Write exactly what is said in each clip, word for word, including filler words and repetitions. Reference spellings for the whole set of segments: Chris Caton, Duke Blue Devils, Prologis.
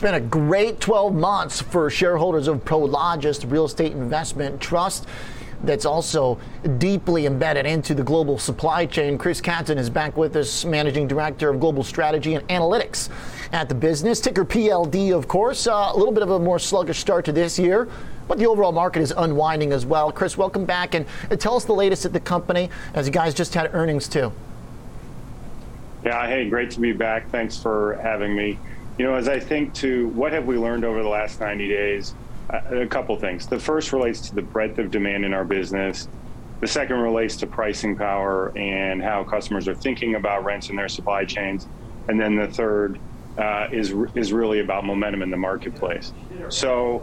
been a great twelve months for shareholders of Prologis, the real estate investment trust that's also deeply embedded into the global supply chain. Chris Caton is back with us, Managing Director of Global Strategy and Analytics at the business. Ticker P L D, of course. Uh, a little bit of a more sluggish start to this year, but the overall market is unwinding as well. Chris, welcome back, and tell us the latest at the company, as you guys just had earnings too. Yeah, hey, great to be back. Thanks for having me. You know, as I think to what have we learned over the last ninety days, a couple things. The first relates to the breadth of demand in our business. The second relates to pricing power and how customers are thinking about rents in their supply chains. And then the third uh, is is really about momentum in the marketplace. So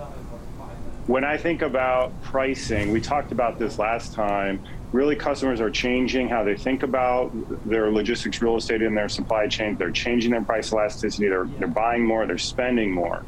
when I think about pricing, we talked about this last time, really customers are changing how they think about their logistics, real estate, and their supply chain. They're changing their price elasticity. They're, they're buying more, they're spending more.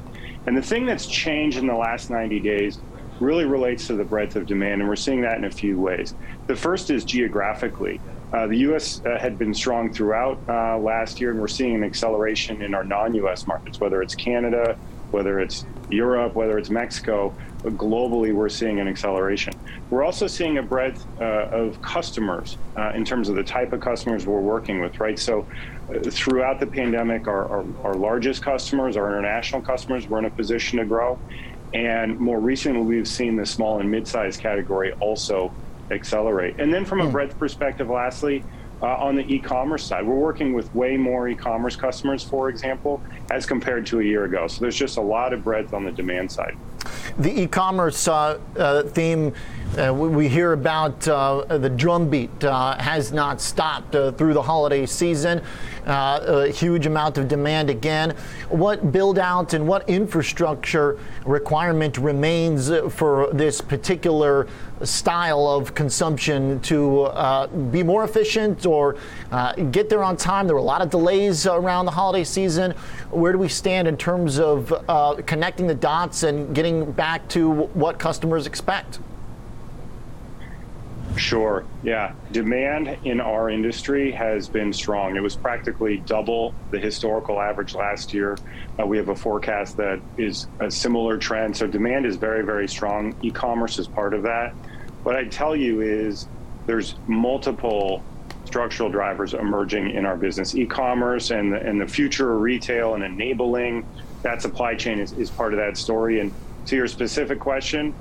And the thing that's changed in the last ninety days really relates to the breadth of demand, and we're seeing that in a few ways. The first is geographically. Uh, the U S uh, had been strong throughout uh, last year, and we're seeing an acceleration in our non-U S markets, whether it's Canada, whether it's Europe, whether it's Mexico. But globally, we're seeing an acceleration. We're also seeing a breadth uh, of customers uh, in terms of the type of customers we're working with, right? So uh, throughout the pandemic, our, our, our largest customers, our international customers, were in a position to grow. And more recently, we've seen the small and mid-sized category also accelerate. And then from a breadth perspective, lastly, uh, on the e-commerce side, we're working with way more e-commerce customers, for example, as compared to a year ago. So there's just a lot of breadth on the demand side. The e-commerce uh, uh, theme uh, we, we hear about, uh, the drumbeat uh, has not stopped uh, through the holiday season. Uh, a huge amount of demand again. What build out and what infrastructure requirement remains for this particular style of consumption to uh, be more efficient or uh, get there on time? There were a lot of delays around the holiday season. Where do we stand in terms of uh, connecting the dots and getting back to what customers expect? Sure, yeah. Demand in our industry has been strong. It was practically double the historical average last year. Uh, we have a forecast that is a similar trend. So demand is very, very strong. E-commerce is part of that. What I tell you is there's multiple structural drivers emerging in our business. E-commerce and the, and the future of retail and enabling that supply chain is, is part of that story. And to your specific question,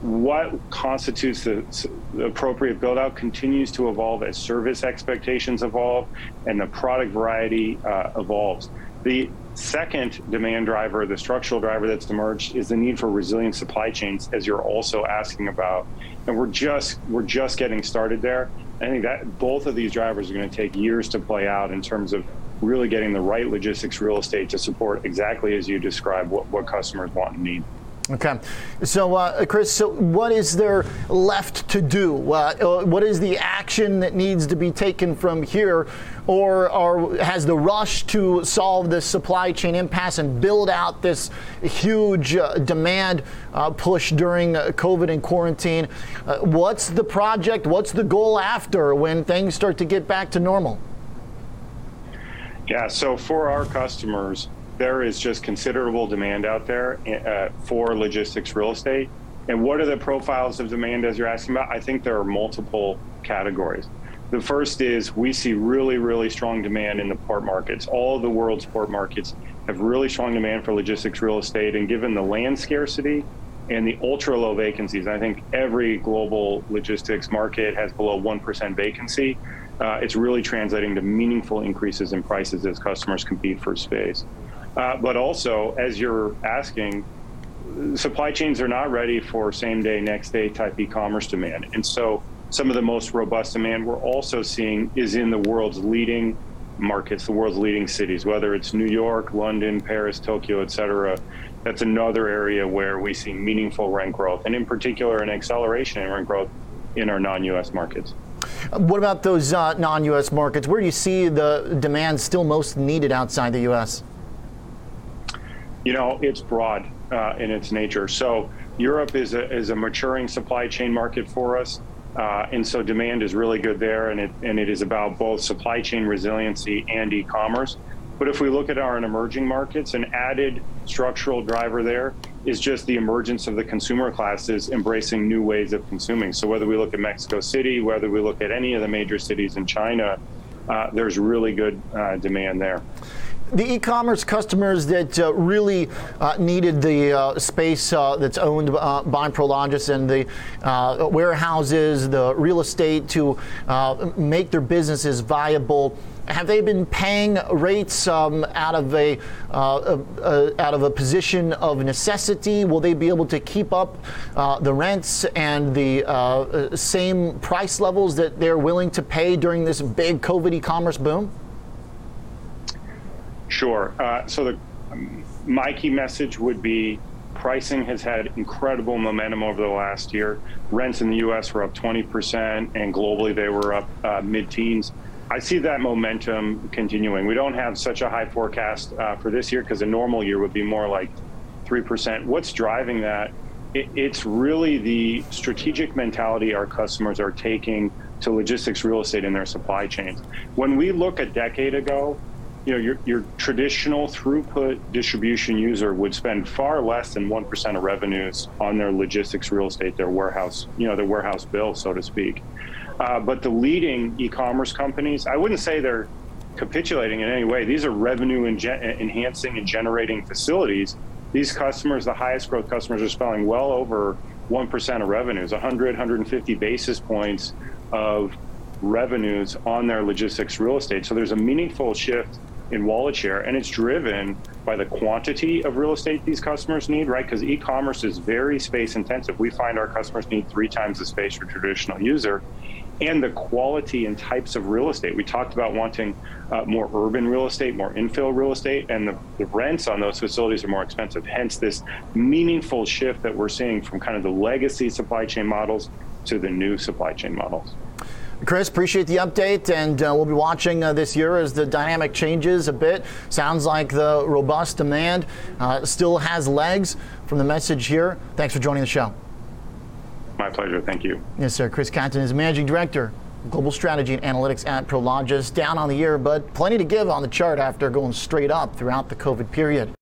what constitutes the, the appropriate build-out continues to evolve as service expectations evolve and the product variety uh, evolves. The second demand driver, the structural driver that's emerged, is the need for resilient supply chains, as you're also asking about. And we're just we're just getting started there. I think that both of these drivers are going to take years to play out in terms of really getting the right logistics real estate to support exactly as you describe what, what customers want and need. Okay. So, uh, Chris, so what is there left to do? Uh, what is the action that needs to be taken from here? Or, or has the rush to solve this supply chain impasse and build out this huge uh, demand uh, push during uh, COVID and quarantine? Uh, what's the project? What's the goal after when things start to get back to normal? Yeah, so for our customers, there is just considerable demand out there uh, for logistics real estate. And what are the profiles of demand, as you're asking about? I think there are multiple categories. The first is we see really, really strong demand in the port markets. All of the world's port markets have really strong demand for logistics real estate. And given the land scarcity and the ultra low vacancies, I think every global logistics market has below one percent vacancy. Uh, it's really translating to meaningful increases in prices as customers compete for space. Uh, but also, as you're asking, supply chains are not ready for same day, next day type e-commerce demand. And so some of the most robust demand we're also seeing is in the world's leading markets, the world's leading cities, whether it's New York, London, Paris, Tokyo, et cetera. That's another area where we see meaningful rent growth, and in particular, an acceleration in rent growth in our non-U S markets. What about those uh, non-U S markets? Where do you see the demand still most needed outside the U S? You know, it's broad uh, in its nature. So Europe is a is a maturing supply chain market for us, uh, and so demand is really good there. And it and it is about both supply chain resiliency and e-commerce. But if we look at our emerging markets, an added structural driver there is just the emergence of the consumer classes embracing new ways of consuming. So whether we look at Mexico City, whether we look at any of the major cities in China, uh, there's really good uh, demand there. The e-commerce customers that uh, really uh, needed the uh, space uh, that's owned uh, by Prologis and the uh, warehouses, the real estate to uh, make their businesses viable, have they been paying rates um, out of a uh, uh, out of a position of necessity? Will they be able to keep up uh, the rents and the uh, same price levels that they're willing to pay during this big COVID e-commerce boom? Sure. Uh, so the, um, my key message would be pricing has had incredible momentum over the last year. Rents in the U S were up twenty percent, and globally they were up uh, mid-teens. I see that momentum continuing. We don't have such a high forecast uh, for this year because a normal year would be more like three percent. What's driving that? It, it's really the strategic mentality our customers are taking to logistics real estate in their supply chains. When we look a decade ago, you know, your, your traditional throughput distribution user would spend far less than one percent of revenues on their logistics real estate, their warehouse, you know, their warehouse bill, so to speak. Uh, but the leading e-commerce companies, I wouldn't say they're capitulating in any way. These are revenue enge- enhancing and generating facilities. These customers, the highest growth customers, are spending well over one percent of revenues, one hundred, one hundred fifty basis points of revenues on their logistics real estate. So there's a meaningful shift in wallet share, and it's driven by the quantity of real estate these customers need, right? Because e-commerce is very space intensive. We find our customers need three times the space for traditional user, and the quality and types of real estate. We talked about wanting uh, more urban real estate, more infill real estate, and the, the rents on those facilities are more expensive. Hence this meaningful shift that we're seeing from kind of the legacy supply chain models to the new supply chain models. Chris, appreciate the update, and uh, we'll be watching uh, this year as the dynamic changes a bit. Sounds like the robust demand uh, still has legs from the message here. Thanks for joining the show. My pleasure. Thank you. Yes, sir. Chris Caton is Managing Director, Global Strategy and Analytics at Prologis. Down on the year, but plenty to give on the chart after going straight up throughout the COVID period.